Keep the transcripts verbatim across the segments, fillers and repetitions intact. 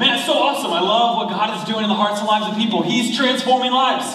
Man, it's so awesome. I love what God is doing in the hearts and lives of people. He's transforming lives,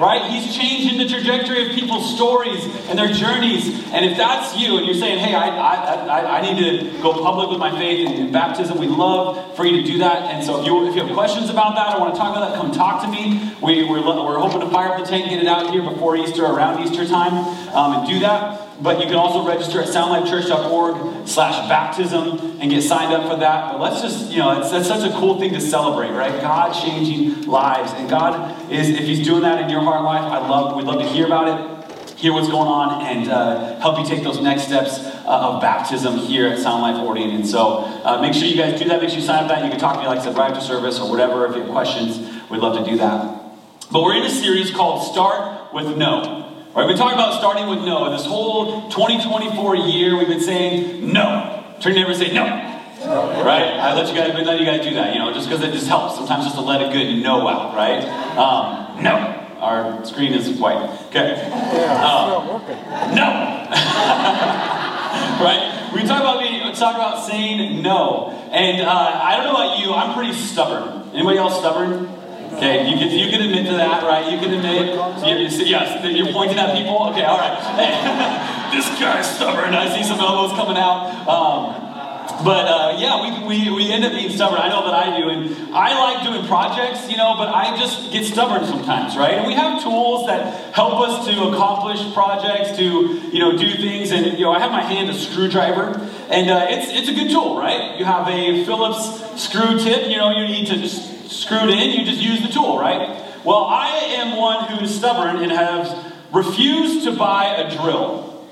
right? He's changing the trajectory of people's stories and their journeys. And if that's you and you're saying, hey, I I, I, I need to go public with my faith and baptism, we'd love for you to do that. And so if you if you have questions about that or want to talk about that, come talk to me. We, we're, we're hoping to fire up the tank, get it out here before Easter, around Easter time, um, and do that. But you can also register at soundlifechurch.org slash baptism and get signed up for that. But let's just, you know, it's, that's such a cool thing to celebrate, right? God changing lives. And God is, if he's doing that in your heart life, I love, we'd love to hear about it, hear what's going on, and uh, help you take those next steps uh, of baptism here at Sound Life Fort Wayne. And so uh, make sure you guys do that. Make sure you sign up for that. You can talk to me, like I said, right after service or whatever. If you have questions, we'd love to do that. But we're in a series called Start with No! Right, we've been talking about starting with no. And this whole twenty twenty-four year, we've been saying no. Turn your neighbor and say no. no. Right? I let you guys, we let you guys do that, you know, just because it just helps. Sometimes just to let a good no out, right? Um, no. Our screen is white. Okay. Um, no. Right? We talk about being, talk about saying no. And uh, I don't know about you, I'm pretty stubborn. Anybody else stubborn? Okay, you can you can admit to that, right? You can admit, you're, yes, you're pointing at people. Okay, all right. Hey, this guy's stubborn. I see some elbows coming out. Um, but uh, yeah, we, we we end up being stubborn. I know that I do, and I like doing projects, you know. But I just get stubborn sometimes, right? And we have tools that help us to accomplish projects, to you know, do things. And you know, I have my hand a screwdriver, and uh, it's it's a good tool, right? You have a Phillips screw tip. You know, you need to just screwed in, you just use the tool, right? Well, I am one who is stubborn and has refused to buy a drill.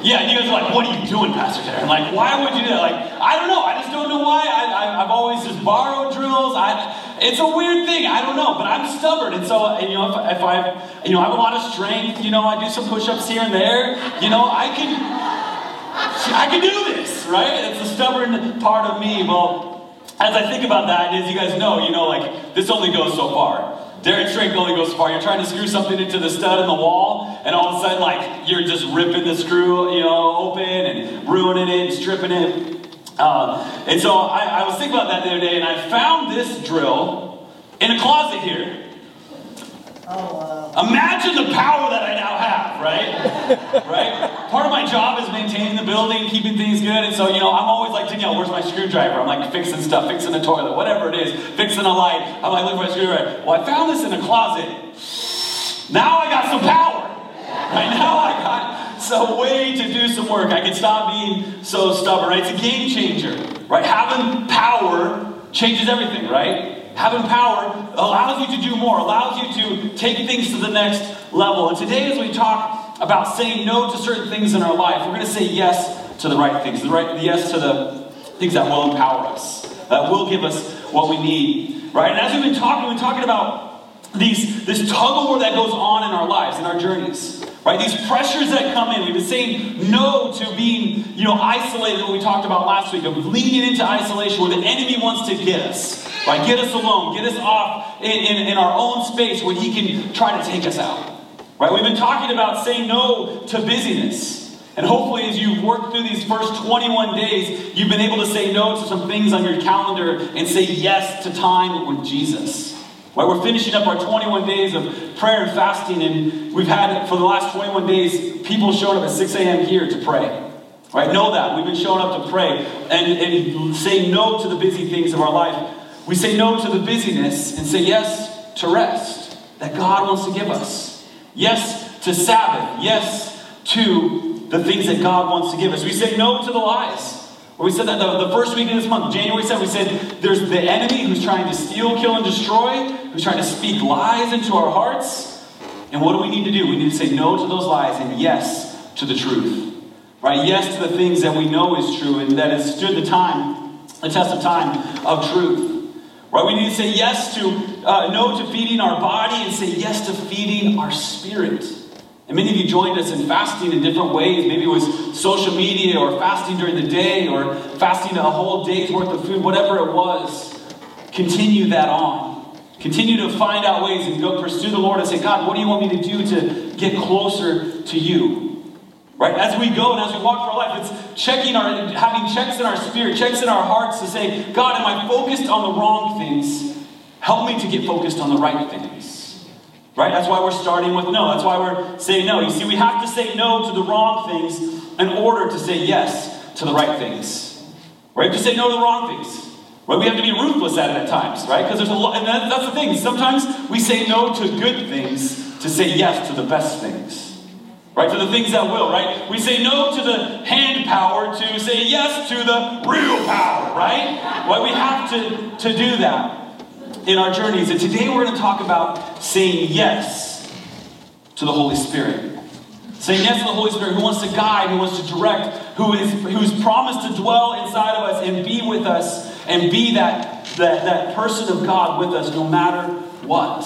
Yeah, and you guys are like, what are you doing, Pastor Darren? Like, why would you do that? Like, I don't know. I just don't know why. I, I, I've always just borrowed drills. I, it's a weird thing. I don't know, but I'm stubborn. And so, and, you know, if, if I, you know, I have a lot of strength. You know, I do some push-ups here and there. You know, I can, I can do this, right? It's the stubborn part of me. Well, as I think about that, as you guys know, you know, like, this only goes so far. Darren's strength only goes so far. You're trying to screw something into the stud in the wall, and all of a sudden, like, you're just ripping the screw, you know, open and ruining it and stripping it. Uh, and so I, I was thinking about that the other day, and I found this drill in a closet here. Oh, wow. Imagine the power that I now have, right? Right? Part of my job is maintaining the building, keeping things good. And so, you know, I'm always like, Danielle, where's my screwdriver? I'm like fixing stuff, fixing the toilet, whatever it is, fixing a light. I'm like, look for my screwdriver. Well, I found this in a closet. Now I got some power. Right now I got some way to do some work. I can stop being so stubborn, right? It's a game changer, right? Having power changes everything, right? Having power allows you to do more, allows you to take things to the next level. And today, as we talk about saying no to certain things in our life, we're going to say yes to the right things, the right yes to the things that will empower us, that will give us what we need, right? And as we've been talking, we've been talking about these this tug of war that goes on in our lives, in our journeys, right? These pressures that come in. We've been saying no to being, you know, isolated, what we talked about last week, of leaning into isolation where the enemy wants to get us. Right? Get us alone, get us off in, in, in our own space where he can try to take us out. Right? We've been talking about saying no to busyness. And hopefully as you've worked through these first twenty-one days, you've been able to say no to some things on your calendar and say yes to time with Jesus. Right? We're finishing up our twenty-one days of prayer and fasting, and we've had, for the last twenty-one days, people showing up at six a.m. here to pray. Right? Know that. We've been showing up to pray and, and say no to the busy things of our life. We say no to the busyness and say yes to rest that God wants to give us. Yes to Sabbath. Yes to the things that God wants to give us. We say no to the lies. We said that the, the first week of this month, January seventh, we said there's the enemy who's trying to steal, kill, and destroy, who's trying to speak lies into our hearts. And what do we need to do? We need to say no to those lies and yes to the truth. Right? Yes to the things that we know is true and that has stood the time, the test of time of truth. Right, we need to say yes to uh, no to feeding our body and say yes to feeding our spirit. And many of you joined us in fasting in different ways. Maybe it was social media or fasting during the day or fasting a whole day's worth of food, whatever it was. Continue that on. Continue to find out ways and go pursue the Lord and say, God, what do you want me to do to get closer to you? Right? As we go and as we walk through our life, it's checking our, having checks in our spirit, checks in our hearts to say, God, am I focused on the wrong things? Help me to get focused on the right things. Right? That's why we're starting with no. That's why we're saying no. You see, we have to say no to the wrong things in order to say yes to the right things. Right? To say no to the wrong things. Right? We have to be ruthless at it at times, right? Because there's a lot, and that, that's the thing. Sometimes we say no to good things to say yes to the best things. Right, to the things that will, right? We say no to the hand power to say yes to the real power, right? Right, we have to, to do that in our journeys. And today we're going to talk about saying yes to the Holy Spirit. Saying yes to the Holy Spirit, who wants to guide, who wants to direct, who is who's promised to dwell inside of us and be with us and be that, that, that person of God with us no matter what.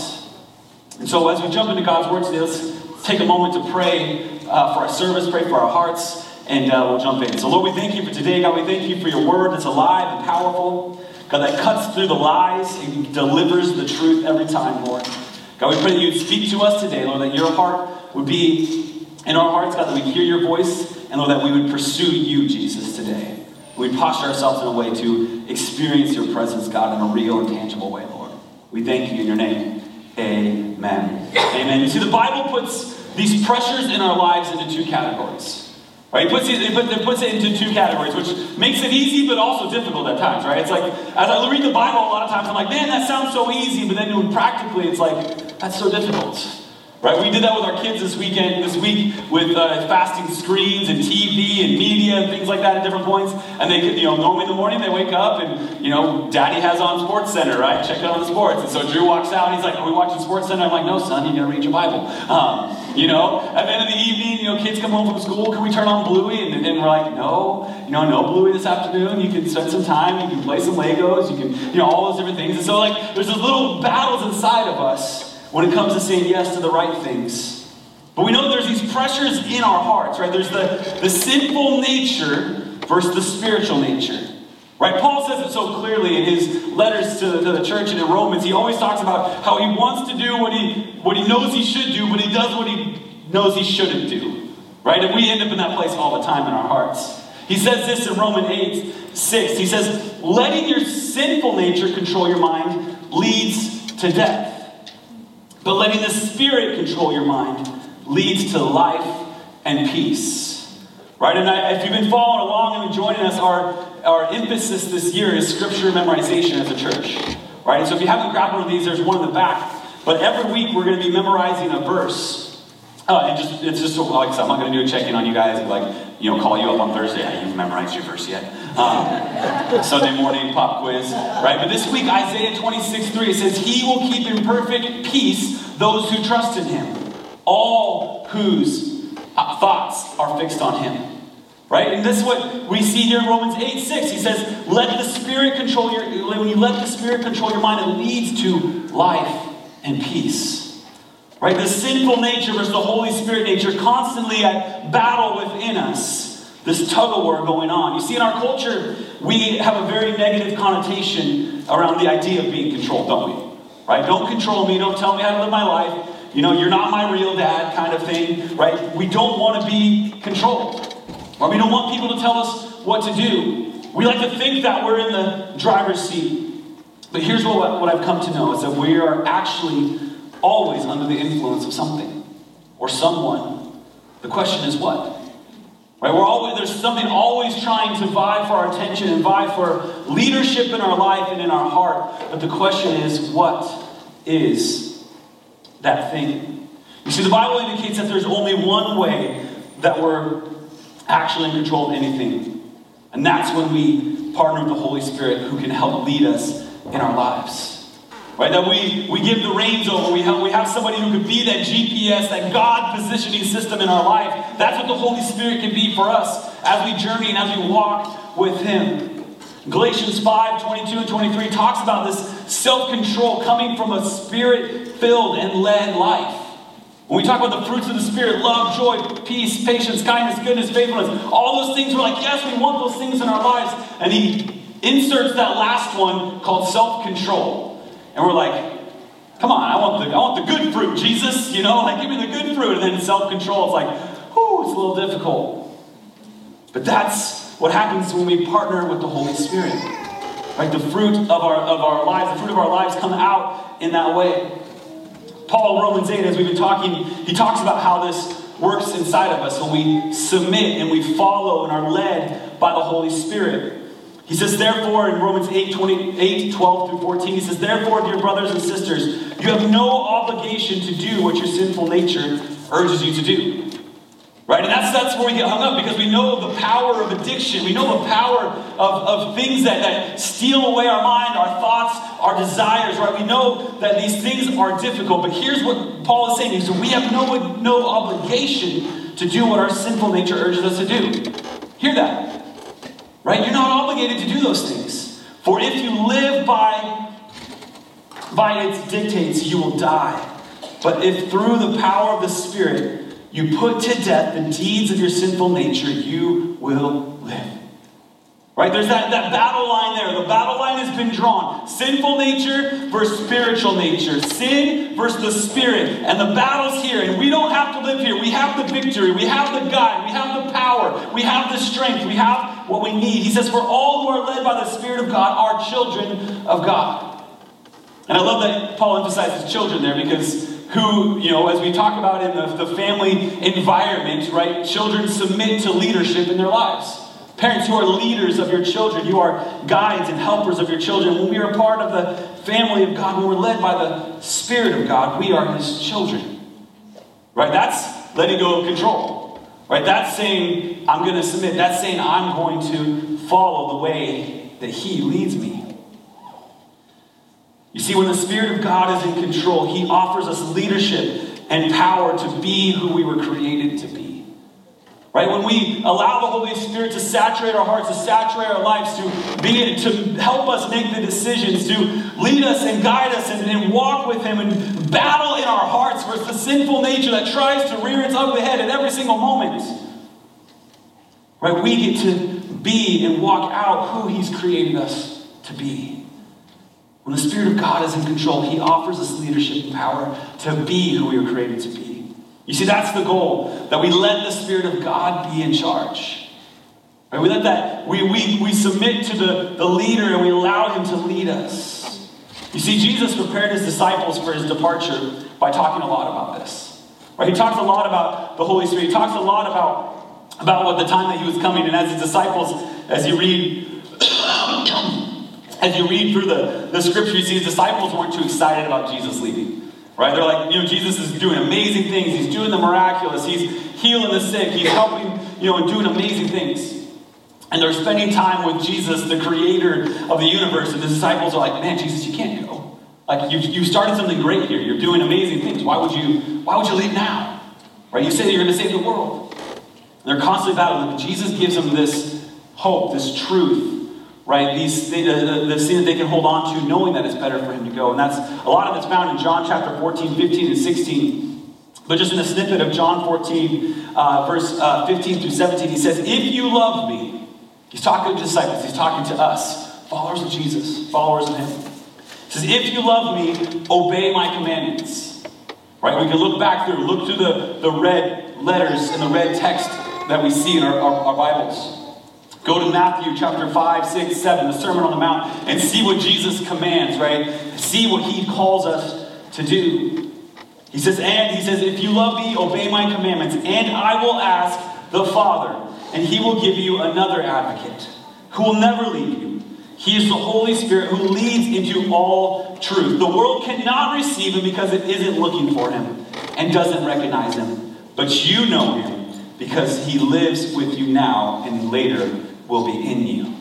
And so as we jump into God's Word today, let's take a moment to pray uh, for our service, pray for our hearts, and uh, we'll jump in. So Lord, we thank you for today. God, we thank you for your word that's alive and powerful. God, that cuts through the lies and delivers the truth every time, Lord. God, we pray that you'd speak to us today, Lord, that your heart would be in our hearts, God, that we'd hear your voice, and Lord, that we would pursue you, Jesus, today. We'd posture ourselves in a way to experience your presence, God, in a real and tangible way, Lord. We thank you in your name. Amen. Amen. You see, the Bible puts these pressures in our lives into two categories. Right? It puts it, it puts it into two categories, which makes it easy but also difficult at times, right? It's like, as I read the Bible, a lot of times I'm like, man, that sounds so easy, but then practically it's like, that's so difficult. Right? We did that with our kids this weekend, this week, with uh, fasting screens and T V and media and things like that at different points. And they could, you know, normally in the morning they wake up and, you know, Daddy has on SportsCenter, right? Check out on the sports. And so Drew walks out and he's like, are we watching SportsCenter? I'm like, no, son, you gotta read your Bible. Um, you know, at the end of the evening, you know, kids come home from school, can we turn on Bluey? And then we're like, no, you know, no Bluey this afternoon. You can spend some time, you can play some Legos, you can, you know, all those different things. And so, like, there's those little battles inside of us when it comes to saying yes to the right things. But we know that there's these pressures in our hearts, right? There's the, the sinful nature versus the spiritual nature, right? Paul says it so clearly in his letters to the, to the church and in Romans. He always talks about how he wants to do what he what he knows he should do, but he does what he knows he shouldn't do, right? And we end up in that place all the time in our hearts. He says this in Romans eight six. He says, letting your sinful nature control your mind leads to death. But letting the Spirit control your mind leads to life and peace. Right? And I, if you've been following along and joining us, our, our emphasis this year is scripture memorization as a church. Right? And so if you haven't grabbed one of these, there's one in the back. But every week we're going to be memorizing a verse. Uh, and just, it's just like so I'm not going to do a check-in on you guys and like, you know, call you up on Thursday. Yeah, you've memorized your verse yet. Um, Sunday morning pop quiz, right? But this week, Isaiah twenty-six three, it says, he will keep in perfect peace those who trust in him, all whose thoughts are fixed on him, right? And this is what we see here in Romans eight six. He says, let the Spirit control your, when you let the Spirit control your mind, it leads to life and peace, right? The sinful nature versus the Holy Spirit nature constantly at battle within us. This tug-of-war going on. You see, in our culture, we have a very negative connotation around the idea of being controlled, don't we? Right? Don't control me. Don't tell me how to live my life. You know, you're not my real dad kind of thing, right? We don't want to be controlled. Or we don't want people to tell us what to do. We like to think that we're in the driver's seat. But here's what, what I've come to know is that we are actually always under the influence of something or someone. The question is what? Right, we're always, there's something always trying to vie for our attention and vie for leadership in our life and in our heart. But the question is, what is that thing? You see, the Bible indicates that there's only one way that we're actually in control of anything. And that's when we partner with the Holy Spirit who can help lead us in our lives. Right, that we, we give the reins over. We have, we have somebody who could be that G P S, that God positioning system in our life. That's what the Holy Spirit can be for us as we journey and as we walk with him. Galatians five twenty-two and twenty-three talks about this self-control coming from a Spirit-filled and led life. When we talk about the fruits of the Spirit, love, joy, peace, patience, kindness, goodness, faithfulness, all those things, we're like, yes, we want those things in our lives. And he inserts that last one called self-control. And we're like, come on, I want the I want the good fruit, Jesus. You know, like, give me the good fruit. And then self-control, it's like, whew, it's a little difficult. But that's what happens when we partner with the Holy Spirit. Right? The fruit of our of our lives, the fruit of our lives come out in that way. Paul in Romans eight, as we've been talking, he talks about how this works inside of us when we submit and we follow and are led by the Holy Spirit. He says, therefore, in Romans eight, twenty-eight, twelve through fourteen, he says, therefore, dear brothers and sisters, you have no obligation to do what your sinful nature urges you to do. Right? And that's that's where we get hung up, because we know the power of addiction. We know the power of, of things that, that steal away our mind, our thoughts, our desires. Right? We know that these things are difficult. But here's what Paul is saying. He says, we have no, no obligation to do what our sinful nature urges us to do. Hear that. Right? You're not obligated to do those things. For if you live by, by its dictates, you will die. But if through the power of the Spirit you put to death the deeds of your sinful nature, you will live. Right? There's that, that battle line there. The battle line has been drawn. Sinful nature versus spiritual nature. Sin versus the Spirit. And the battle's here. And we don't have to live here. We have the victory. We have the guide. We have the power. We have the strength. We have what we need. He says, for all who are led by the Spirit of God are children of God. And I love that Paul emphasizes children there, because who, you know, as we talk about in the, the family environment, right, children submit to leadership in their lives. Parents, you are leaders of your children. You are guides and helpers of your children. When we are part of the family of God, when we're led by the Spirit of God, we are His children. Right? That's letting go of control. Right? That's saying, I'm going to submit. That's saying, I'm going to follow the way that He leads me. You see, when the Spirit of God is in control, He offers us leadership and power to be who we were created to be. Right? When we allow the Holy Spirit to saturate our hearts, to saturate our lives, to be to help us make the decisions, to lead us and guide us and, and walk with Him and battle in our hearts versus the sinful nature that tries to rear its ugly head at every single moment. Right? We get to be and walk out who He's created us to be. When the Spirit of God is in control, He offers us leadership and power to be who we were created to be. You see, that's the goal, that we let the Spirit of God be in charge. Right? We let that, we, we, we submit to the, the leader and we allow Him to lead us. You see, Jesus prepared His disciples for His departure by talking a lot about this. Right? He talks a lot about the Holy Spirit. He talks a lot about, about what the time that He was coming. And as His disciples, as you read... As you read through the, the scripture, you see His disciples weren't too excited about Jesus leaving. Right? They're like, you know, Jesus is doing amazing things. He's doing the miraculous. He's healing the sick. He's helping, you know, and doing amazing things. And they're spending time with Jesus, the creator of the universe. And the disciples are like, man, Jesus, you can't go. Like, you've, you've started something great here. You're doing amazing things. Why would you, why would you leave now? Right? You say that you're going to save the world. And they're constantly battling. But Jesus gives them this hope, this truth. Right, these the, the, the sin that they can hold on to, knowing that it's better for Him to go. And that's a lot of it's found in John chapter fourteen, fifteen, and sixteen. But just in a snippet of John fourteen, uh, verse uh, fifteen through seventeen, he says, if you love me, he's talking to disciples, he's talking to us, followers of Jesus, followers of Him. He says, if you love me, obey my commandments. Right, we can look back through, look through the, the red letters and the red text that we see in our, our, our Bibles. Go to Matthew chapter five, six, seven, the Sermon on the Mount, and see what Jesus commands, right? See what He calls us to do. He says, and He says, if you love me, obey my commandments, and I will ask the Father, and He will give you another advocate who will never leave you. He is the Holy Spirit who leads into all truth. The world cannot receive Him because it isn't looking for Him and doesn't recognize Him, but you know Him because He lives with you now and later will be in you.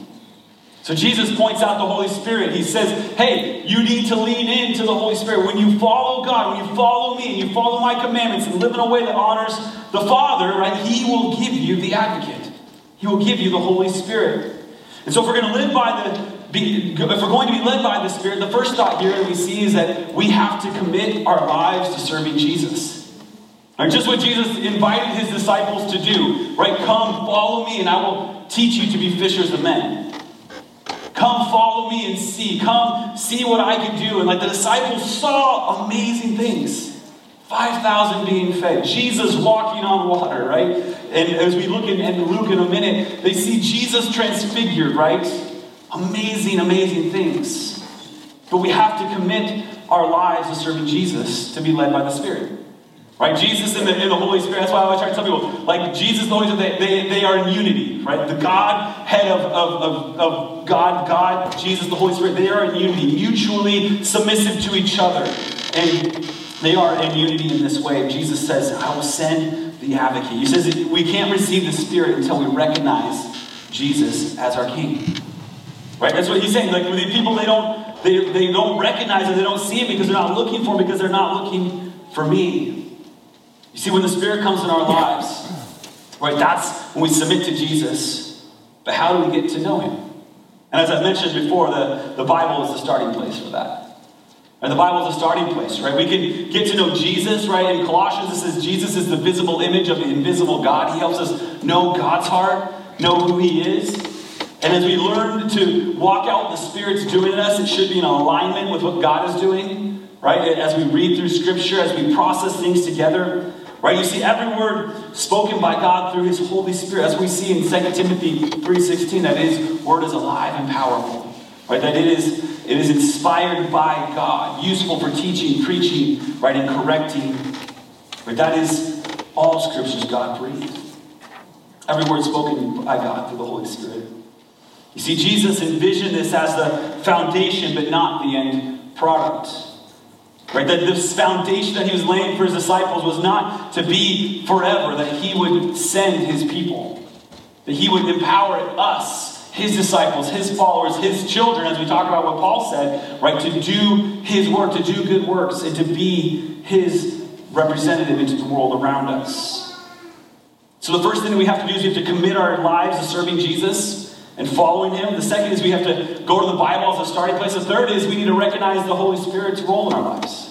So Jesus points out the Holy Spirit. He says, hey, you need to lean into the Holy Spirit. When you follow God, when you follow me, and you follow my commandments and live in a way that honors the Father, right? He will give you the advocate. He will give you the Holy Spirit. And so if we're going to live by the, be, if we're going to be led by the Spirit, the first thought here that we see is that we have to commit our lives to serving Jesus. Right, just what Jesus invited His disciples to do, right? Come, follow me, and I will teach you to be fishers of men. Come, follow me and see. Come, see what I can do. And like the disciples saw amazing things. five thousand being fed. Jesus walking on water, right? And as we look in, in Luke in a minute, they see Jesus transfigured, right? Amazing, amazing things. But we have to commit our lives to serving Jesus, to be led by the Spirit. Right? Jesus and the, and the Holy Spirit. That's why I always try to tell people, like Jesus and the Holy Spirit, they, they, they are in unity, right? The Godhead of, of, of, of God, God, Jesus, the Holy Spirit, they are in unity, mutually submissive to each other. And they are in unity in this way. Jesus says, I will send the advocate. He says we can't receive the Spirit until we recognize Jesus as our King. Right? That's what he's saying. Like the people, they don't, they, they don't recognize it, they don't see it because they're not looking for him, because they're not looking for me. You see, when the Spirit comes in our lives, right, that's when we submit to Jesus. But how do we get to know him? And as I mentioned before, the, the Bible is the starting place for that. And the Bible is the starting place, right? We can get to know Jesus, right? In Colossians, it says Jesus is the visible image of the invisible God. He helps us know God's heart, know who he is. And as we learn to walk out what the Spirit's doing in us, it should be in alignment with what God is doing, right? As we read through Scripture, as we process things together, right? You see every word spoken by God through his Holy Spirit, as we see in Second Timothy three sixteen, that his word is alive and powerful. Right? That it is it is inspired by God, useful for teaching, preaching, right, and correcting. Right? That is all Scriptures God breathed. Every word spoken by God through the Holy Spirit. You see, Jesus envisioned this as the foundation, but not the end product. Right, that this foundation that he was laying for his disciples was not to be forever, that he would send his people, that he would empower us, his disciples, his followers, his children, as we talk about what Paul said, right, to do his work, to do good works, and to be his representative into the world around us. So the first thing that we have to do is we have to commit our lives to serving Jesus and following him. The second is we have to go to the Bible as a starting place. The third is we need to recognize the Holy Spirit's role in our lives.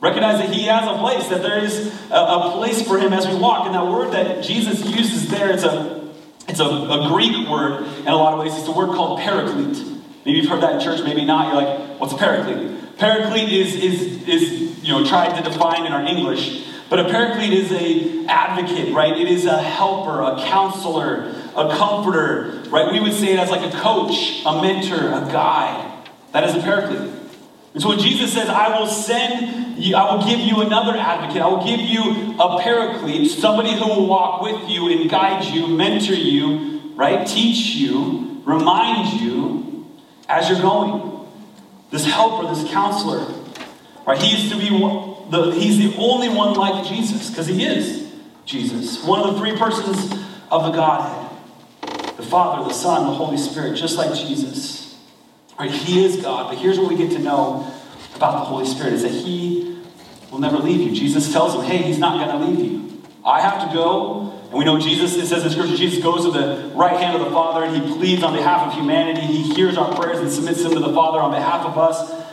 Recognize that he has a place, that there is a, a place for him as we walk. And that word that Jesus uses there, it's a it's a, a Greek word in a lot of ways. It's a word called Paraclete. Maybe you've heard that in church, maybe not. You're like, what's a Paraclete? Paraclete is is is you know tried to define in our English. But a paraclete is an advocate, right? It is a helper, a counselor, a comforter, right? We would say it as like a coach, a mentor, a guide. That is a paraclete. And so when Jesus says, I will send you, I will give you another advocate, I will give you a paraclete, somebody who will walk with you and guide you, mentor you, right? Teach you, remind you as you're going. This helper, this counselor, right? He is to be one. The, he's the only one like Jesus, because he is Jesus. One of the three persons of the Godhead. The Father, the Son, the Holy Spirit, just like Jesus. Right? He is God. But here's what we get to know about the Holy Spirit, is that he will never leave you. Jesus tells him, hey, he's not going to leave you. I have to go. And we know Jesus, it says in Scripture, Jesus goes to the right hand of the Father and he pleads on behalf of humanity. He hears our prayers and submits them to the Father on behalf of us.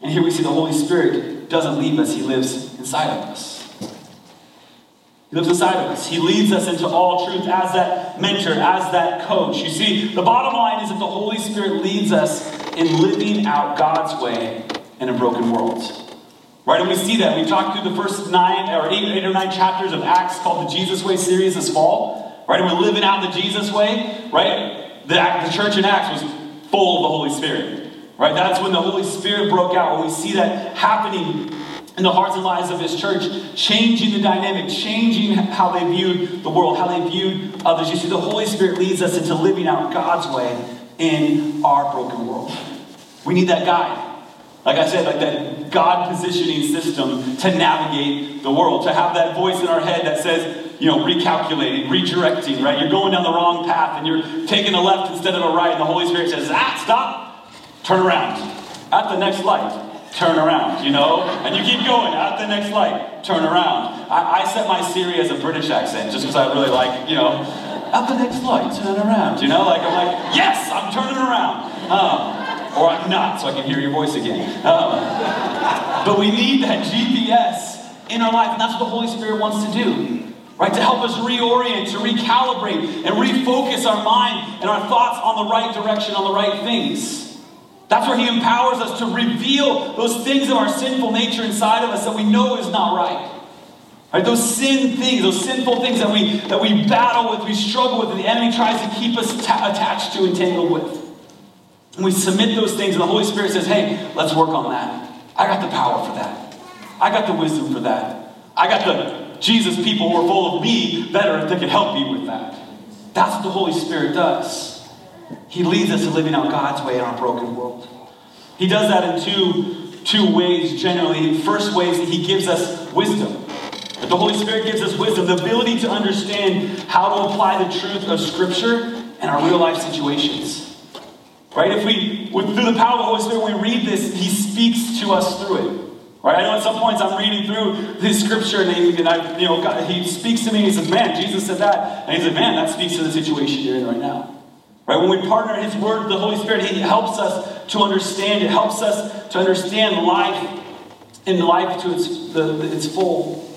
And here we see the Holy Spirit doesn't leave us. He lives inside of us. He lives inside of us. He leads us into all truth as that mentor, as that coach. You see, the bottom line is that the Holy Spirit leads us in living out God's way in a broken world. Right, and we see that. We talked through the first nine or eight, eight or nine chapters of Acts called the Jesus Way series this fall. Right, and we're living out the Jesus Way. Right, the, the church in Acts was full of the Holy Spirit. Right, that's when the Holy Spirit broke out. When we see that happening in the hearts and lives of his church, changing the dynamic, changing how they viewed the world, how they viewed others. You see, the Holy Spirit leads us into living out God's way in our broken world. We need that guide. Like I said, like that God positioning system to navigate the world, to have that voice in our head that says, you know, recalculating, redirecting, right? You're going down the wrong path and you're taking a left instead of a right. And the Holy Spirit says, ah, stop. Turn around. At the next light, turn around, you know? And you keep going. At the next light, turn around. I, I set my Siri as a British accent just because I really like, you know, at the next light, turn around, you know? Like, I'm like, yes, I'm turning around. Um, or I'm not, so I can hear your voice again. Um, but we need that G P S in our life, and that's what the Holy Spirit wants to do. Right, to help us reorient, to recalibrate, and refocus our mind and our thoughts on the right direction, on the right things. That's where he empowers us to reveal those things of our sinful nature inside of us that we know is not right. Right, those sin things, those sinful things that we that we battle with, we struggle with, and the enemy tries to keep us ta- attached to and tangled with. And we submit those things, and the Holy Spirit says, hey, let's work on that. I got the power for that. I got the wisdom for that. I got the Jesus people who are full of me better that can help me with that. That's what the Holy Spirit does. He leads us to living out God's way in our broken world. He does that in two, two ways generally. First way is that he gives us wisdom. But the Holy Spirit gives us wisdom, the ability to understand how to apply the truth of Scripture in our real life situations. Right? If we, with, through the power of the Holy Spirit, we read this, he speaks to us through it. Right? I know at some points I'm reading through this Scripture and, he, and I, you know, God, he speaks to me and he says, man, Jesus said that. And he said, man, that speaks to the situation you're in right now. Right? When we partner in his word, the Holy Spirit, he helps us to understand. It helps us to understand life and life to its, the, the, its full.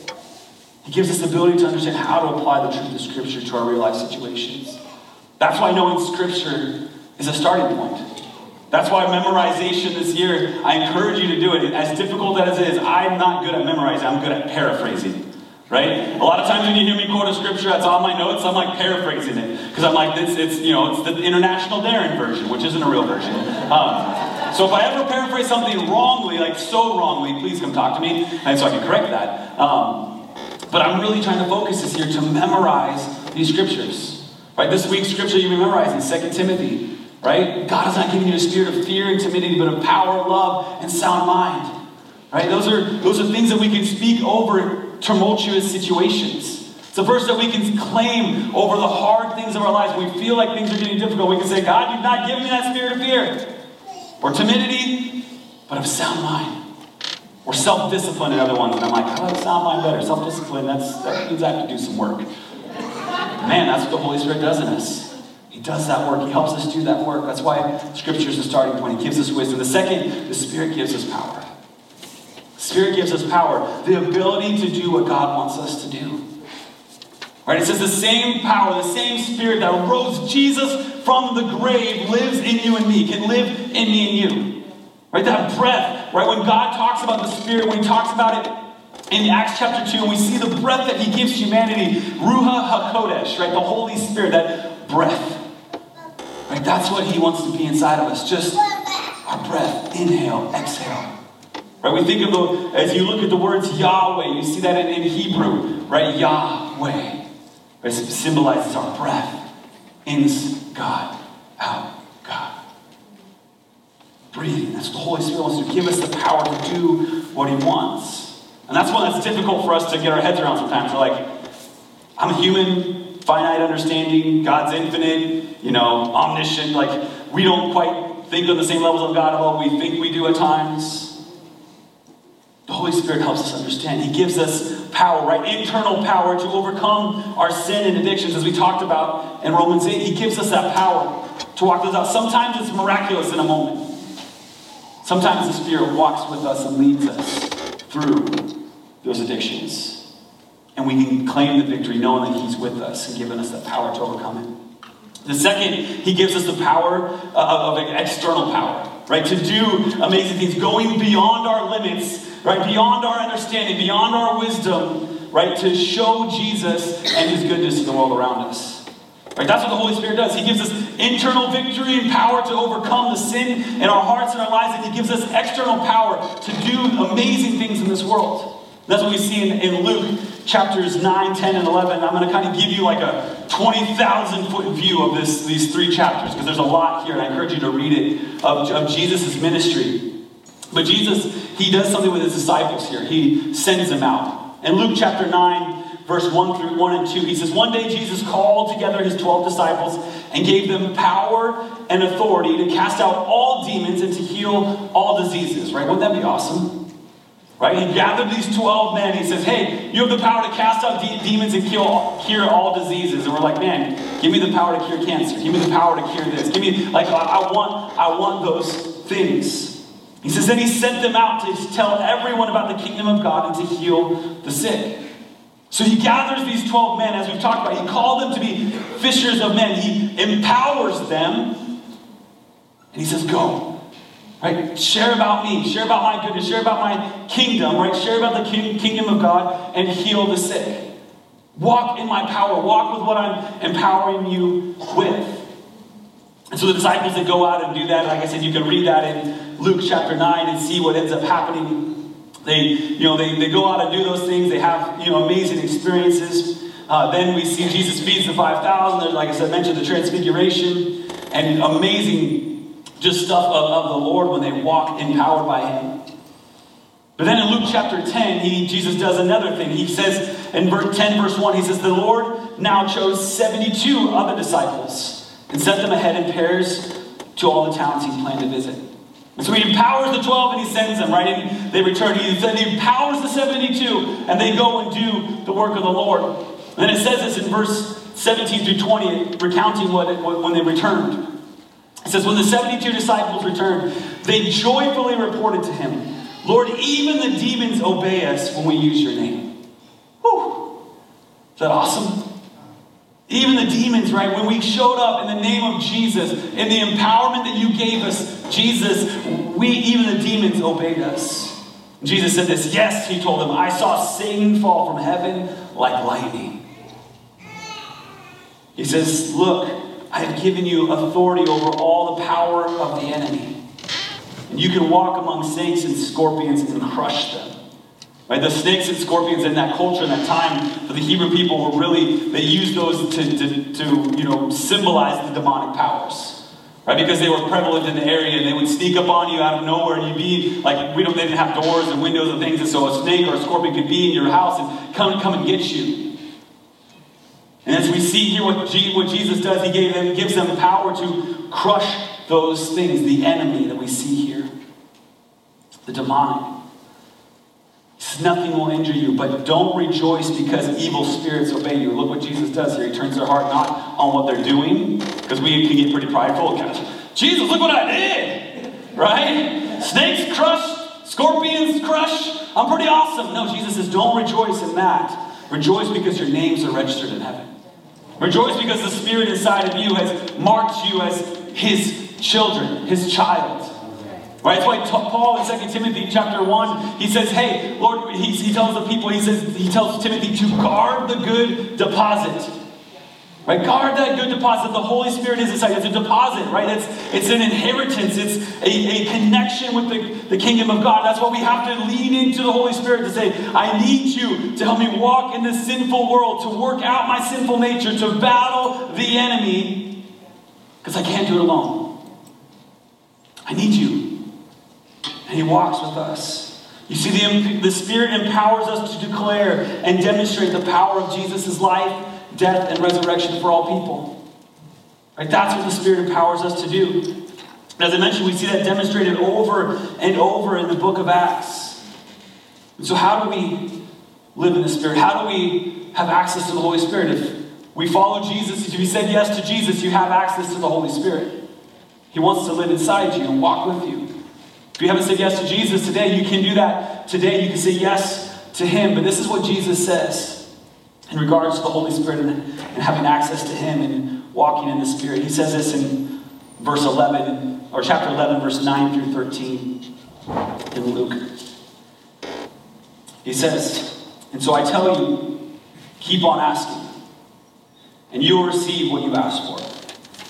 He gives us the ability to understand how to apply the truth of Scripture to our real life situations. That's why knowing Scripture is a starting point. That's why memorization this year, I encourage you to do it. As difficult as it is, I'm not good at memorizing. I'm good at paraphrasing. Right? A lot of times when you hear me quote a Scripture that's on my notes, I'm like paraphrasing it. Because I'm like, it's, it's, you know, it's the international Darren version, which isn't a real version. Um, So if I ever paraphrase something wrongly, like so wrongly, please come talk to me. And so I can correct that. Um... But I'm really trying to focus this year to memorize these scriptures. Right? This week's scripture you've been memorizing, Second Timothy. Right? God has not given you a spirit of fear and timidity, but of power, love, and sound mind. Right? Those are those are things that we can speak over tumultuous situations. It's a verse that we can claim over the hard things of our lives. When we feel like things are getting difficult, we can say, God, you've not given me that spirit of fear or timidity, but of sound mind. Or self-discipline in other ones. And I'm like, I like sound mind better. Self-discipline, that's, that means I have to do some work. Man, that's what the Holy Spirit does in us. He does that work. He helps us do that work. That's why Scripture is the starting point. He gives us wisdom. The second, the Spirit gives us power. The Spirit gives us power. The ability to do what God wants us to do. Right? It says the same power, the same Spirit that rose Jesus from the grave lives in you and me. Can live in me and you. Right, that breath, right? When God talks about the Spirit, when he talks about it in Acts chapter two, and we see the breath that he gives humanity, Ruha Hakodesh, right? The Holy Spirit, that breath. Right, that's what he wants to be inside of us. Just our breath. Inhale, exhale. Right? We think of the, as you look at the words Yahweh, you see that in, in Hebrew, right? Yahweh. Right? It symbolizes our breath. In God, out God. Breathing. That's what the Holy Spirit wants to give us the power to do what he wants. And that's one that's difficult for us to get our heads around sometimes. We're like, I'm a human, finite understanding, God's infinite, you know, omniscient. Like, we don't quite think on the same levels of God, although we think we do at times. The Holy Spirit helps us understand. He gives us power, right? Internal power to overcome our sin and addictions, as we talked about in Romans eight. He gives us that power to walk those out. Sometimes it's miraculous in a moment. Sometimes the Spirit walks with us and leads us through those addictions. And we can claim the victory knowing that he's with us and giving us the power to overcome it. The second, he gives us the power of, of external power, right? To do amazing things, going beyond our limits, right? Beyond our understanding, beyond our wisdom, right? To show Jesus and his goodness to the world around us. Right, that's what the Holy Spirit does. He gives us internal victory and power to overcome the sin in our hearts and our lives. And he gives us external power to do amazing things in this world. That's what we see in, in Luke chapters nine, ten, and eleven. I'm going to kind of give you like a twenty thousand foot view of this, these three chapters. Because there's a lot here. And I encourage you to read it of, of Jesus' ministry. But Jesus, he does something with his disciples here. He sends them out. In Luke chapter nine. Verse one through one and two, he says, one day Jesus called together his twelve disciples and gave them power and authority to cast out all demons and to heal all diseases. Right? Wouldn't that be awesome? Right? He gathered these twelve men. He says, hey, you have the power to cast out de- demons and kill, cure all diseases. And we're like, man, give me the power to cure cancer. Give me the power to cure this. Give me, like, I, I want, I want those things. He says, then he sent them out to tell everyone about the kingdom of God and to heal the sick. So he gathers these twelve men, as we've talked about. He called them to be fishers of men. He empowers them. And he says, go. Right? Share about me. Share about my goodness. Share about my kingdom. Right? Share about the king, kingdom of God and heal the sick. Walk in my power. Walk with what I'm empowering you with. And so the disciples that go out and do that, like I said, you can read that in Luke chapter nine and see what ends up happening. They, you know, they, they go out and do those things. They have, you know, amazing experiences. Uh, then we see Jesus feeds the five thousand. Like I said, mentioned the transfiguration and amazing just stuff of, of the Lord when they walk empowered by Him. But then in Luke chapter ten, he, Jesus does another thing. He says in verse ten, verse one, he says, the Lord now chose seventy-two other disciples and set them ahead in pairs to all the towns he planned to visit. And so he empowers the twelve and he sends them, right? And they return. He, he empowers the seventy-two and they go and do the work of the Lord. And it says this in verse seventeen through twenty, recounting what it, when they returned. It says, when the seventy-two disciples returned, they joyfully reported to him, Lord, even the demons obey us when we use your name. Whew. Is that awesome? Even the demons, right? When we showed up in the name of Jesus, in the empowerment that you gave us, Jesus, we, even the demons obeyed us. Jesus said this, yes, he told them, I saw Satan fall from heaven like lightning. He says, look, I have given you authority over all the power of the enemy. And you can walk among snakes and scorpions and crush them. Right? The snakes and scorpions in that culture, in that time, for the Hebrew people were really, they used those to, to, to you know, symbolize the demonic powers. Right? Because they were prevalent in the area and they would sneak up on you out of nowhere and you'd be like, we don't, they didn't have doors and windows and things. And so a snake or a scorpion could be in your house and come, come and get you. And as we see here what Jesus does, he gave them, gives them power to crush those things, the enemy that we see here, the demonic. He says, nothing will injure you, but don't rejoice because evil spirits obey you. Look what Jesus does here. He turns their heart not on what they're doing, because we can get pretty prideful. God, Jesus, look what I did, right? Snakes crushed, scorpions crushed. I'm pretty awesome. No, Jesus says, don't rejoice in that. Rejoice because your names are registered in heaven. Rejoice because the Spirit inside of you has marked you as His children, His child. Right? That's why Paul in Second Timothy chapter one, he says, hey, Lord, he, he tells the people, he says, he tells Timothy to guard the good deposit. Right? Guard that good deposit. The Holy Spirit is inside. It's a deposit, right? It's, it's an inheritance. It's a, a connection with the, the kingdom of God. That's why we have to lean into the Holy Spirit to say, I need you to help me walk in this sinful world, to work out my sinful nature, to battle the enemy, because I can't do it alone. I need you. And He walks with us. You see, the, the Spirit empowers us to declare and demonstrate the power of Jesus' life, death, and resurrection for all people. Right? That's what the Spirit empowers us to do. As I mentioned, we see that demonstrated over and over in the book of Acts. And so how do we live in the Spirit? How do we have access to the Holy Spirit? If we follow Jesus, if you said yes to Jesus, you have access to the Holy Spirit. He wants to live inside you and walk with you. If you haven't said yes to Jesus today, you can do that today. You can say yes to Him. But this is what Jesus says in regards to the Holy Spirit and, and having access to Him and walking in the Spirit. He says this in verse eleven, or chapter eleven, verse nine through thirteen in Luke. He says, and so I tell you, keep on asking, and you will receive what you ask for.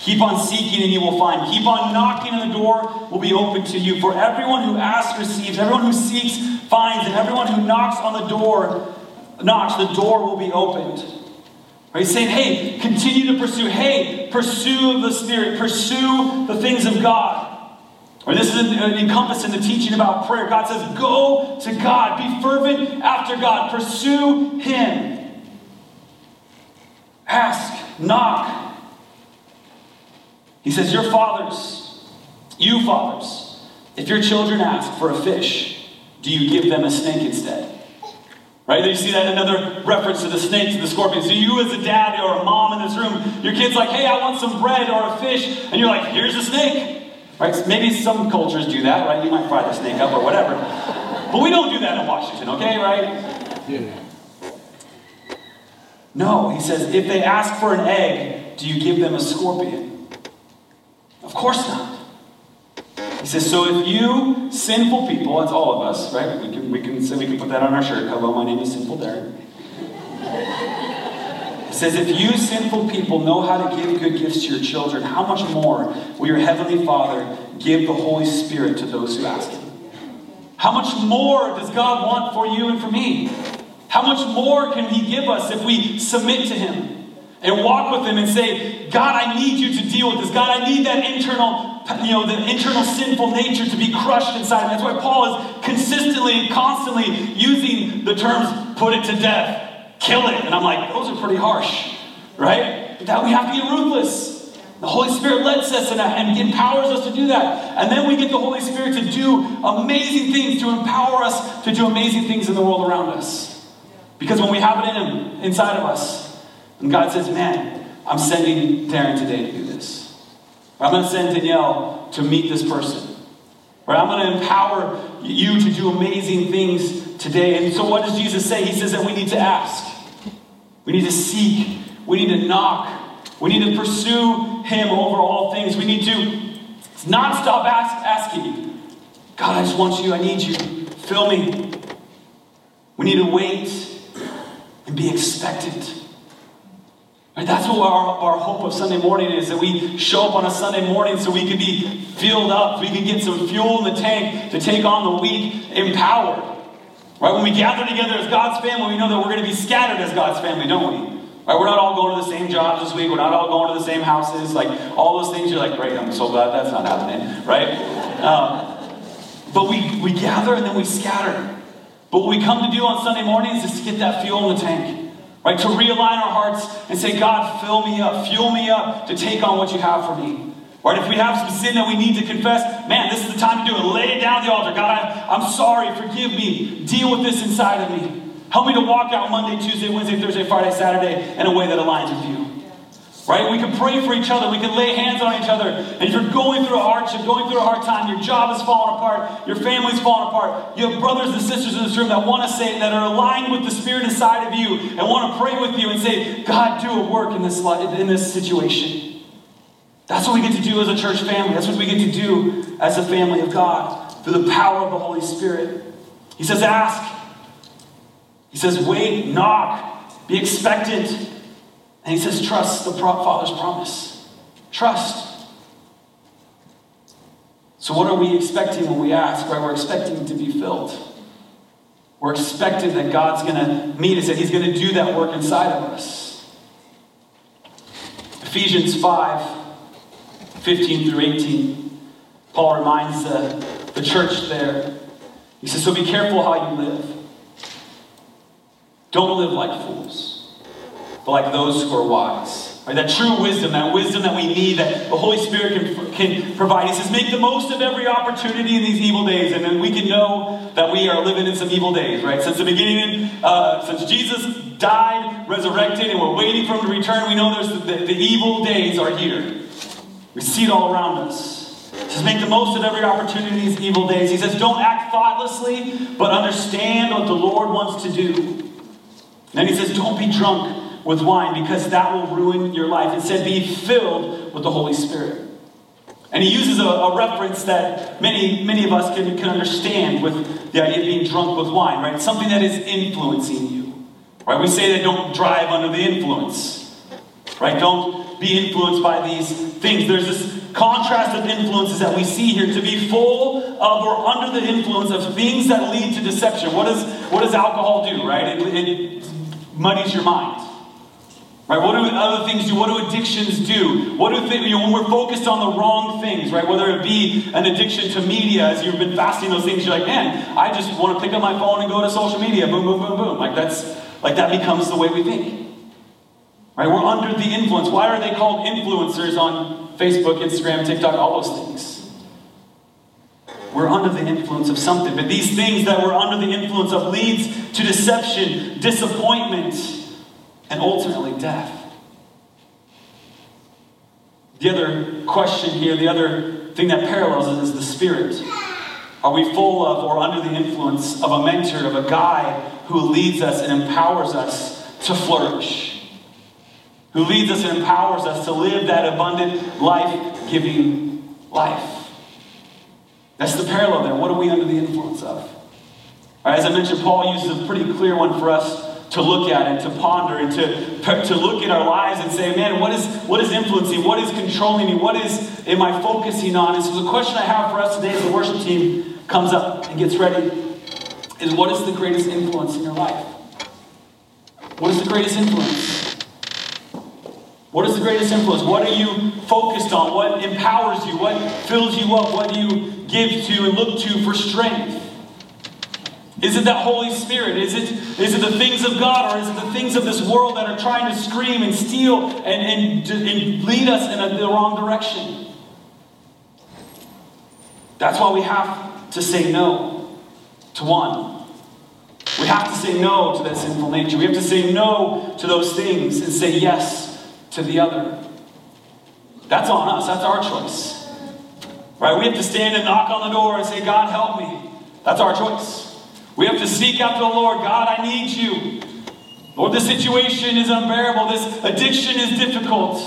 Keep on seeking, and you will find. Keep on knocking, and the door will be open to you. For everyone who asks receives, everyone who seeks finds, and everyone who knocks on the door knocks, the door will be opened. Right? He's saying, hey, continue to pursue. Hey, pursue the Spirit. Pursue the things of God. Or this is encompassed in the teaching about prayer. God says, go to God. Be fervent after God. Pursue Him. Ask. Knock. He says, your fathers, you fathers, if your children ask for a fish, do you give them a snake instead? Right? You see that another reference to the snakes and the scorpions. So you as a dad or a mom in this room, your kid's like, hey, I want some bread or a fish. And you're like, here's a snake. Right? Maybe some cultures do that, right? You might fry the snake up or whatever. But we don't do that in Washington, okay? Right? Yeah. No, he says, if they ask for an egg, do you give them a scorpion? Of course not. He says, so if you sinful people, that's all of us, right? We can, we can say, we can put that on our shirt. Hello, my name is Sinful Darren. He says, if you sinful people know how to give good gifts to your children, how much more will your heavenly Father give the Holy Spirit to those who ask Him? How much more does God want for you and for me? How much more can He give us if we submit to Him and walk with Him and say, God, I need you to deal with this. God, I need that internal, you know, the internal sinful nature to be crushed inside. That's why Paul is consistently and constantly using the terms, put it to death, kill it. And I'm like, those are pretty harsh, right? That we have to get ruthless. The Holy Spirit lets us and, and empowers us to do that. And then we get the Holy Spirit to do amazing things, to empower us to do amazing things in the world around us. Because when we have it in Him, inside of us, and God says, man, I'm sending Darren today to do this. Or I'm going to send Danielle to meet this person. Or I'm going to empower you to do amazing things today. And so what does Jesus say? He says that we need to ask. We need to seek. We need to knock. We need to pursue Him over all things. We need to not stop ask, asking. God, I just want you. I need you. Fill me. We need to wait and be expectant. Right? That's what our, our hope of Sunday morning is, that we show up on a Sunday morning so we can be filled up. We can get some fuel in the tank to take on the week empowered. Right? When we gather together as God's family, we know that we're going to be scattered as God's family, don't we? Right, we're not all going to the same jobs this week. We're not all going to the same houses. Like, all those things, you're like, great, I'm so glad that's not happening, right? Um, but we, we gather and then we scatter. But what we come to do on Sunday mornings is to get that fuel in the tank, right? To realign our hearts and say, God, fill me up, fuel me up to take on what you have for me. Right, if we have some sin that we need to confess, man, this is the time to do it. Lay it down at the altar. God, I, I'm sorry, forgive me. Deal with this inside of me. Help me to walk out Monday, Tuesday, Wednesday, Thursday, Friday, Saturday in a way that aligns with you. Right? We can pray for each other. We can lay hands on each other. And if you're going through a hardship, going through a hard time, your job is falling apart, your family's falling apart, you have brothers and sisters in this room that want to say, that are aligned with the Spirit inside of you and want to pray with you and say, God, do a work in this life, in this situation. That's what we get to do as a church family. That's what we get to do as a family of God through the power of the Holy Spirit. He says, ask. He says, wait, knock, be expectant. And He says, trust the Father's promise. Trust. So what are we expecting when we ask? Right? We're expecting to be filled. We're expecting that God's going to meet us, that He's going to do that work inside of us. Ephesians five, fifteen through eighteen, Paul reminds the, the church there. He says, so be careful how you live. Don't live like fools, but like those who are wise. Right? That true wisdom, that wisdom that we need, that the Holy Spirit can, can provide. He says, make the most of every opportunity in these evil days. And then we can know that we are living in some evil days, right? Since the beginning, uh, since Jesus died, resurrected, and we're waiting for Him to return, we know there's the, the, the evil days are here. We see it all around us. He says, make the most of every opportunity in these evil days. He says, don't act thoughtlessly, but understand what the Lord wants to do. Then he says, don't be drunk with wine because that will ruin your life. Instead, be filled with the Holy Spirit. And he uses a, a reference that many, many of us can, can understand with the idea of being drunk with wine, right? Something that is influencing you, right? We say that don't drive under the influence, right? Don't be influenced by these things. There's this contrast of influences that we see here, to be full of or under the influence of things that lead to deception. What does, what does alcohol do, right? It, it muddies your mind. Right? What do other things do? What do addictions do? What do things, you know, when we're focused on the wrong things, right? Whether it be an addiction to media, as you've been fasting those things, you're like, man, I just want to pick up my phone and go to social media. Boom, boom, boom, boom. Like that's like that becomes the way we think. Right? We're under the influence. Why are they called influencers on Facebook, Instagram, TikTok, all those things? We're under the influence of something. But these things that we're under the influence of leads to deception, disappointment, and ultimately death. The other question here, the other thing that parallels it is the Spirit. Are we full of or under the influence of a mentor, of a guy who leads us and empowers us to flourish? Who leads us and empowers us to live that abundant, life-giving life? That's the parallel there. What are we under the influence of? All right, as I mentioned, Paul uses a pretty clear one for us to look at and to ponder and to, to look at our lives and say, man, what is what is influencing? What is controlling me? What is am I focusing on? And so the question I have for us today as the worship team comes up and gets ready is, what is the greatest influence in your life? What is the greatest influence? What is the greatest influence? What are you focused on? What empowers you? What fills you up? What do you give to and look to for strength? Is it that Holy Spirit? Is it is it the things of God, or is it the things of this world that are trying to scream and steal and, and, and lead us in a, the wrong direction? That's why we have to say no to one. We have to say no to that sinful nature. We have to say no to those things and say yes to the other. That's on us. That's our choice. Right? We have to stand and knock on the door and say, God, help me. That's our choice. We have to seek after the Lord. God, I need you. Lord, this situation is unbearable. This addiction is difficult.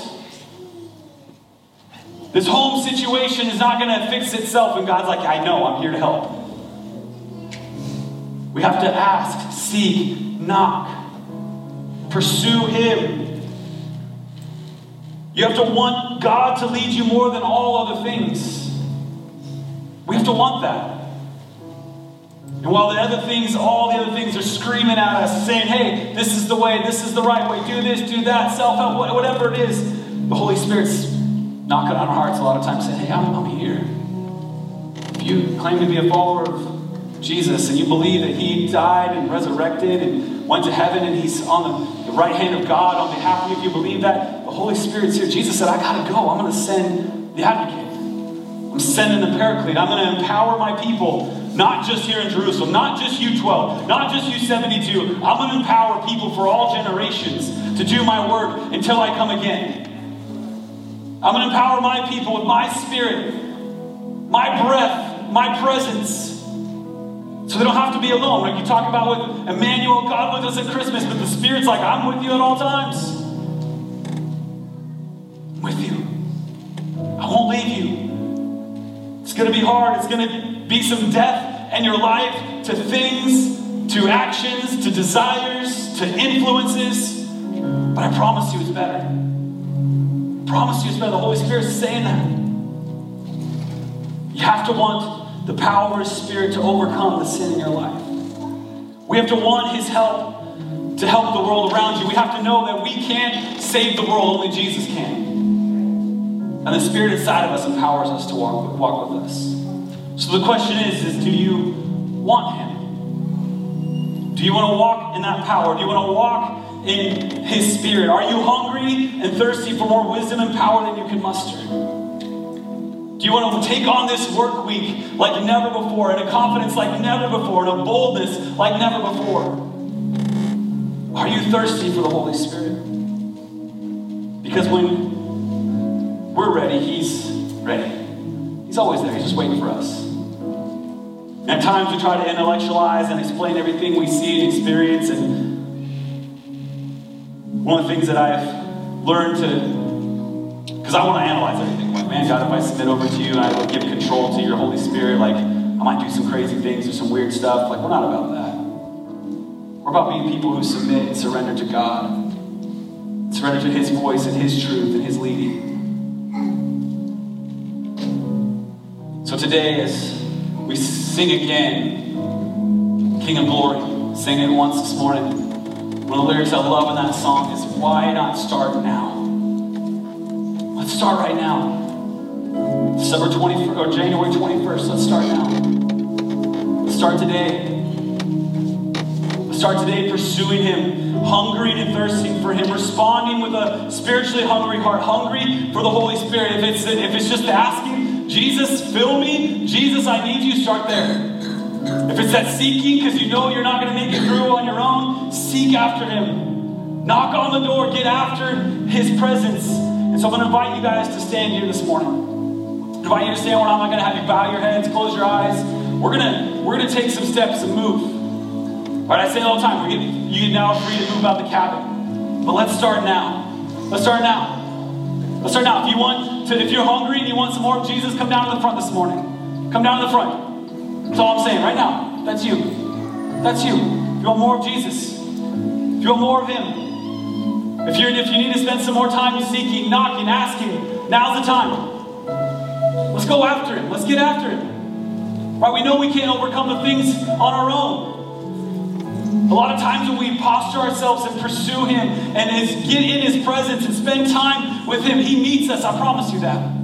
This home situation is not going to fix itself. And God's like, I know, I'm here to help. We have to ask, seek, knock. Pursue Him. You have to want God to lead you more than all other things. We have to want that. And while the other things, all the other things are screaming at us, saying, hey, this is the way, this is the right way, do this, do that, self-help, whatever it is, the Holy Spirit's knocking on our hearts a lot of times, saying, hey, I'm, I'm here. If you claim to be a follower of Jesus and you believe that He died and resurrected and went to heaven and He's on the right hand of God on behalf of you, if you believe that, the Holy Spirit's here. Jesus said, I gotta go. I'm gonna send the advocate. I'm sending the Paraclete. I'm gonna empower my people. Not just here in Jerusalem, not just U twelve, not just U seventy-two. I'm going to empower people for all generations to do my work until I come again. I'm going to empower my people with my spirit, my breath, my presence. So they don't have to be alone. Like you talk about with Emmanuel, God with us at Christmas, but the Spirit's like, I'm with you at all times. I'm with you. I won't leave you. It's going to be hard. It's going to be some death in your life to things, to actions, to desires, to influences. But I promise you it's better. I promise you it's better. The Holy Spirit's saying that. You have to want the power of His Spirit to overcome the sin in your life. We have to want His help to help the world around you. We have to know that we can't save the world, only Jesus can. And the Spirit inside of us empowers us to walk, walk with us. So the question is, is do you want Him? Do you want to walk in that power? Do you want to walk in His Spirit? Are you hungry and thirsty for more wisdom and power than you can muster? Do you want to take on this work week like never before, and a confidence like never before, and a boldness like never before? Are you thirsty for the Holy Spirit? Because when we're ready, He's ready. He's always there. He's just waiting for us. And at times we try to intellectualize and explain everything we see and experience. And one of the things that I've learned to, because I want to analyze everything. Like, man, God, if I submit over to you and I give control to your Holy Spirit, like, I might do some crazy things or some weird stuff. Like, we're not about that. We're about being people who submit and surrender to God. Surrender to His voice and His truth and His leading. So today, as we sing again, King of Glory, sing it once this morning. One of the lyrics I love in that song is, why not start now? Let's start right now. December twenty-first, or January twenty-first, let's start now. Let's start today. Let's start today pursuing Him, hungering and thirsting for Him, responding with a spiritually hungry heart, hungry for the Holy Spirit. If it's, if it's just asking, Jesus, fill me. Jesus, I need you. Start there. If it's that seeking, because you know you're not going to make it through on your own, seek after Him. Knock on the door. Get after His presence. And so I'm going to invite you guys to stand here this morning. I invite you to stand where I'm not going to have you bow your heads, close your eyes. We're gonna we're gonna take some steps and move. All right, I say it all the time. We get, you now are free to move out the cabin, but let's start now. Let's start now. Let's start now. If you want to, if you're hungry and you want some more of Jesus, come down to the front this morning. Come down to the front. That's all I'm saying right now. That's you. That's you. If you want more of Jesus, if you want more of Him, if, you're, if you need to spend some more time seeking, knocking, asking, now's the time. Let's go after Him. Let's get after Him. Right? We know we can't overcome the things on our own. A lot of times when we posture ourselves and pursue Him and his, get in His presence and spend time with Him, He meets us. I promise you that.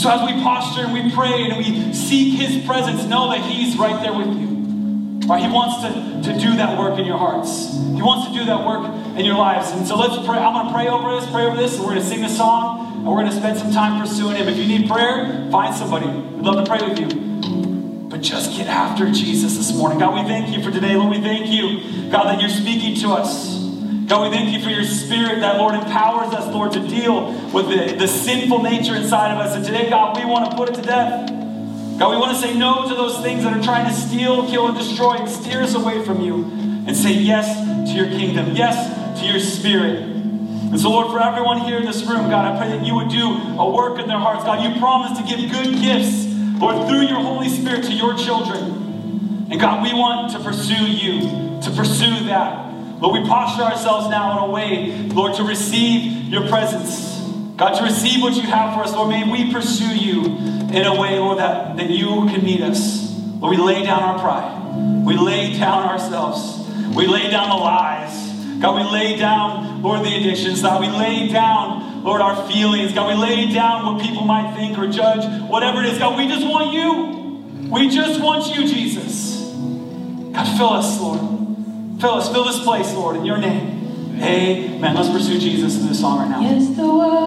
So as we posture and we pray and we seek His presence, know that He's right there with you. Right? He wants to, to do that work in your hearts. He wants to do that work in your lives. And so let's pray. I'm going to pray over this, pray over this, and we're going to sing this song, and we're going to spend some time pursuing Him. If you need prayer, find somebody. We'd love to pray with you. But just get after Jesus this morning. God, we thank You for today. Lord, we thank You, God, that You're speaking to us. God, we thank You for Your Spirit that, Lord, empowers us, Lord, to deal with the, the sinful nature inside of us. And today, God, we want to put it to death. God, we want to say no to those things that are trying to steal, kill, and destroy and steer us away from You. And say yes to Your kingdom. Yes to Your Spirit. And so, Lord, for everyone here in this room, God, I pray that You would do a work in their hearts. God, You promised to give good gifts, Lord, through Your Holy Spirit to Your children. And God, we want to pursue You, to pursue that. Lord, we posture ourselves now in a way, Lord, to receive Your presence. God, to receive what You have for us. Lord, may we pursue You in a way, Lord, that, that You can meet us. Lord, we lay down our pride. We lay down ourselves. We lay down the lies. God, we lay down, Lord, the addictions. God, we lay down, Lord, our feelings. God, we lay down what people might think or judge, whatever it is. God, we just want You. We just want You, Jesus. God, fill us, Lord. Fill us. Fill this place, Lord, in Your name. Amen. Let's pursue Jesus in this song right now. Yes, the world.